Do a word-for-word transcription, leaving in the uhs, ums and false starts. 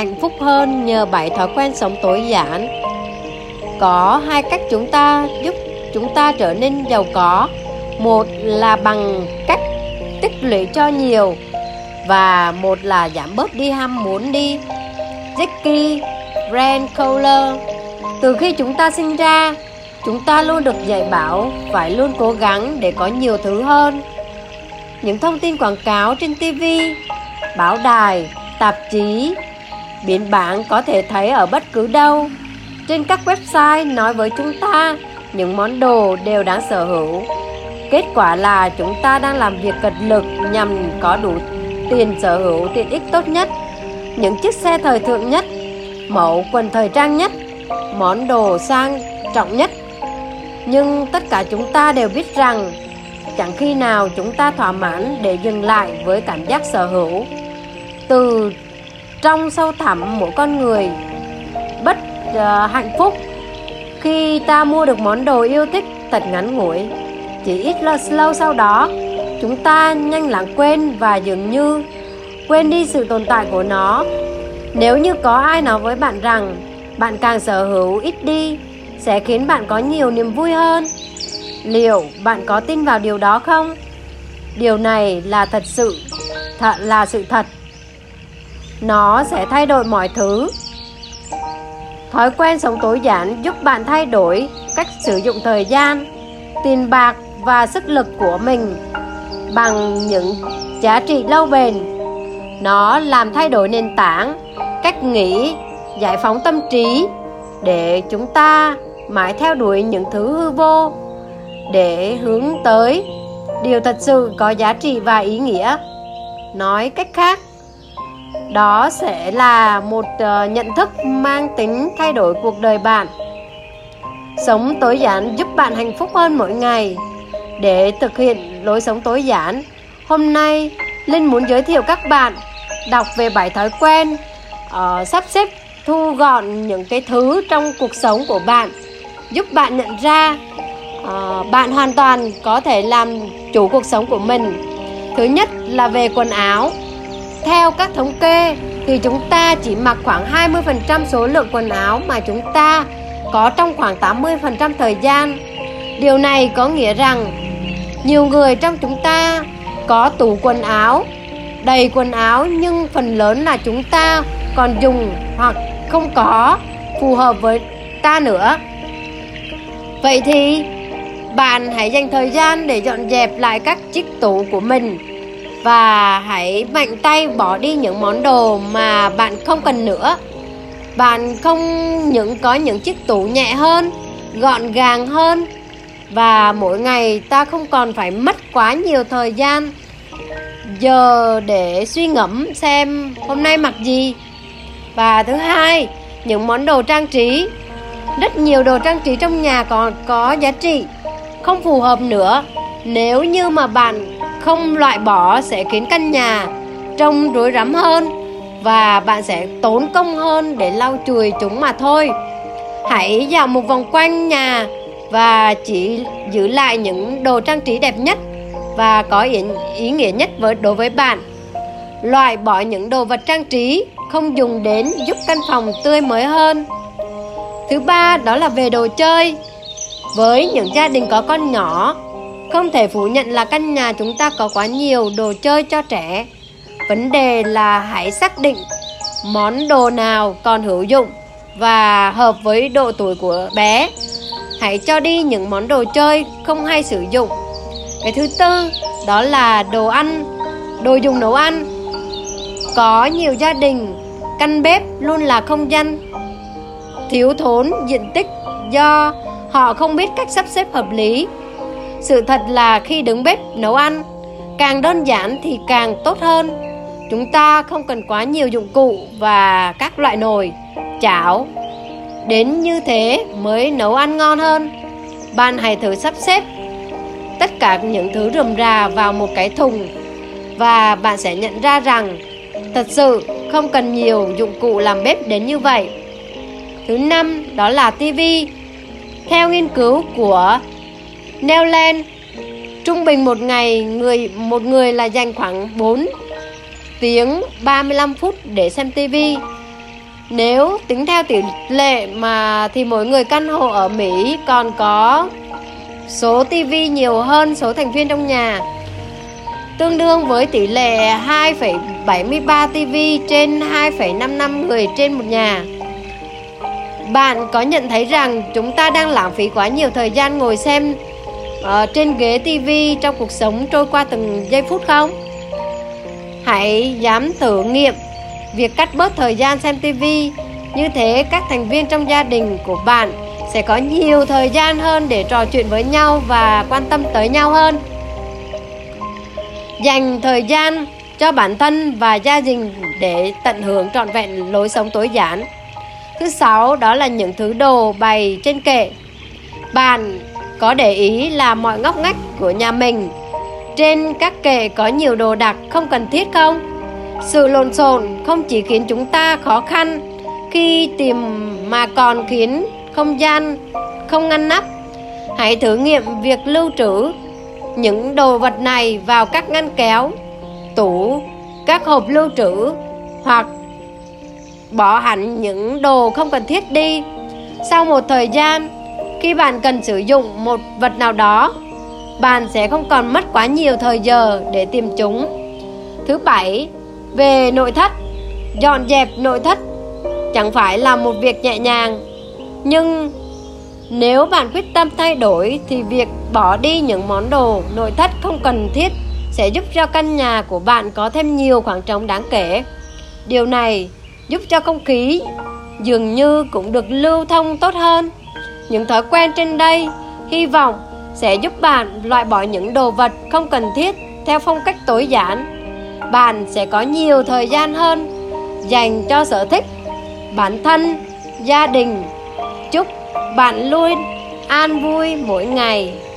hạnh phúc hơn nhờ bảy thói quen sống tối giản. Có hai cách chúng ta giúp chúng ta trở nên giàu có. Một là bằng cách tích lũy cho nhiều, và một là giảm bớt đi ham muốn đi. Jackie French Koller. Từ khi chúng ta sinh ra, chúng ta luôn được dạy bảo phải luôn cố gắng để có nhiều thứ hơn. Những thông tin quảng cáo trên ti vi, báo đài, tạp chí, biển bảng có thể thấy ở bất cứ đâu. Trên các website nói với chúng ta những món đồ đều đáng sở hữu. Kết quả là chúng ta đang làm việc cật lực nhằm có đủ tiền sở hữu tiện ích tốt nhất, những chiếc xe thời thượng nhất, mẫu quần thời trang nhất, món đồ sang trọng nhất. Nhưng tất cả chúng ta đều biết rằng chẳng khi nào chúng ta thỏa mãn để dừng lại với cảm giác sở hữu. Từ trong sâu thẳm mỗi con người bất uh, hạnh phúc khi ta mua được món đồ yêu thích thật ngắn ngủi. Chỉ ít lâu sau đó, chúng ta nhanh lãng quên và dường như quên đi sự tồn tại của nó. Nếu như có ai nói với bạn rằng bạn càng sở hữu ít đi sẽ khiến bạn có nhiều niềm vui hơn, liệu bạn có tin vào điều đó không? Điều này là thật sự, thật là sự thật. Nó sẽ thay đổi mọi thứ. Thói quen sống tối giản giúp bạn thay đổi cách sử dụng thời gian, tiền bạc và sức lực của mình bằng những giá trị lâu bền. Nó làm thay đổi nền tảng, cách nghĩ, giải phóng tâm trí để chúng ta mãi theo đuổi những thứ hư vô, để hướng tới điều thật sự có giá trị và ý nghĩa. Nói cách khác, đó sẽ là một nhận thức mang tính thay đổi cuộc đời bạn. Sống tối giản giúp bạn hạnh phúc hơn mỗi ngày. Để thực hiện lối sống tối giản, hôm nay Linh muốn giới thiệu các bạn đọc về bảy thói quen uh, sắp xếp thu gọn những cái thứ trong cuộc sống của bạn, giúp bạn nhận ra uh, bạn hoàn toàn có thể làm chủ cuộc sống của mình. Thứ nhất là về quần áo. Theo các thống kê thì chúng ta chỉ mặc khoảng hai mươi phần trăm số lượng quần áo mà chúng ta có trong khoảng tám mươi phần trăm thời gian. Điều này có nghĩa rằng nhiều người trong chúng ta có tủ quần áo đầy quần áo, nhưng phần lớn là chúng ta còn dùng hoặc không có phù hợp với ta nữa. Vậy thì bạn hãy dành thời gian để dọn dẹp lại các chiếc tủ của mình, và hãy mạnh tay bỏ đi những món đồ mà bạn không cần nữa. Bạn không những có những chiếc tủ nhẹ hơn, gọn gàng hơn, và mỗi ngày ta không còn phải mất quá nhiều thời gian giờ để suy ngẫm xem hôm nay mặc gì. Và thứ hai, những món đồ trang trí. Rất nhiều đồ trang trí trong nhà còn có giá trị không phù hợp nữa. Nếu như mà bạn không loại bỏ sẽ khiến căn nhà trông rối rắm hơn, và bạn sẽ tốn công hơn để lau chùi chúng mà thôi. Hãy dạo một vòng quanh nhà và chỉ giữ lại những đồ trang trí đẹp nhất và có ý, ý nghĩa nhất với, đối với bạn. Loại bỏ những đồ vật trang trí không dùng đến giúp căn phòng tươi mới hơn. Thứ ba đó là về đồ chơi. Với những gia đình có con nhỏ, không thể phủ nhận là căn nhà chúng ta có quá nhiều đồ chơi cho trẻ. Vấn đề là hãy xác định món đồ nào còn hữu dụng và hợp với độ tuổi của bé. Hãy cho đi những món đồ chơi không hay sử dụng. Cái thứ tư đó là đồ ăn, đồ dùng nấu ăn. Có nhiều gia đình, căn bếp luôn là không gian thiếu thốn diện tích do họ không biết cách sắp xếp hợp lý. Sự thật là khi đứng bếp nấu ăn, càng đơn giản thì càng tốt hơn. Chúng ta không cần quá nhiều dụng cụ và các loại nồi, chảo. Đến như thế mới nấu ăn ngon hơn. Bạn hãy thử sắp xếp tất cả những thứ rườm rà vào một cái thùng, và bạn sẽ nhận ra rằng thật sự không cần nhiều dụng cụ làm bếp đến như vậy. Thứ năm đó là tivi. Theo nghiên cứu của Newland, trung bình một ngày người một người là dành khoảng bốn tiếng ba mươi lăm phút để xem tivi. Nếu tính theo tỷ lệ mà thì mỗi người căn hộ ở Mỹ còn có số tivi nhiều hơn số thành viên trong nhà, tương đương với tỷ lệ hai phẩy bảy mươi ba tivi trên hai phẩy năm mươi lăm người trên một nhà. Bạn có nhận thấy rằng chúng ta đang lãng phí quá nhiều thời gian ngồi xem uh, trên ghế tivi trong cuộc sống trôi qua từng giây phút không? Hãy dám thử nghiệm việc cắt bớt thời gian xem tivi. Như thế các thành viên trong gia đình của bạn sẽ có nhiều thời gian hơn để trò chuyện với nhau và quan tâm tới nhau hơn. Dành thời gian cho bản thân và gia đình để tận hưởng trọn vẹn lối sống tối giản. Thứ sáu, đó là những thứ đồ bày trên kệ. Bạn có để ý là mọi ngóc ngách của nhà mình trên các kệ có nhiều đồ đạc không cần thiết không? Sự lộn xộn không chỉ khiến chúng ta khó khăn khi tìm mà còn khiến không gian không ngăn nắp. Hãy thử nghiệm việc lưu trữ những đồ vật này vào các ngăn kéo, tủ, các hộp lưu trữ, hoặc bỏ hẳn những đồ không cần thiết đi. Sau một thời gian, khi bạn cần sử dụng một vật nào đó, bạn sẽ không còn mất quá nhiều thời giờ để tìm chúng. Thứ bảy, về nội thất. Dọn dẹp nội thất chẳng phải là một việc nhẹ nhàng, nhưng nếu bạn quyết tâm thay đổi thì việc bỏ đi những món đồ nội thất không cần thiết sẽ giúp cho căn nhà của bạn có thêm nhiều khoảng trống đáng kể. Điều này giúp cho không khí dường như cũng được lưu thông tốt hơn. Những thói quen trên đây hy vọng sẽ giúp bạn loại bỏ những đồ vật không cần thiết theo phong cách tối giản. Bạn sẽ có nhiều thời gian hơn dành cho sở thích, bản thân, gia đình. Chúc bạn luôn an vui mỗi ngày.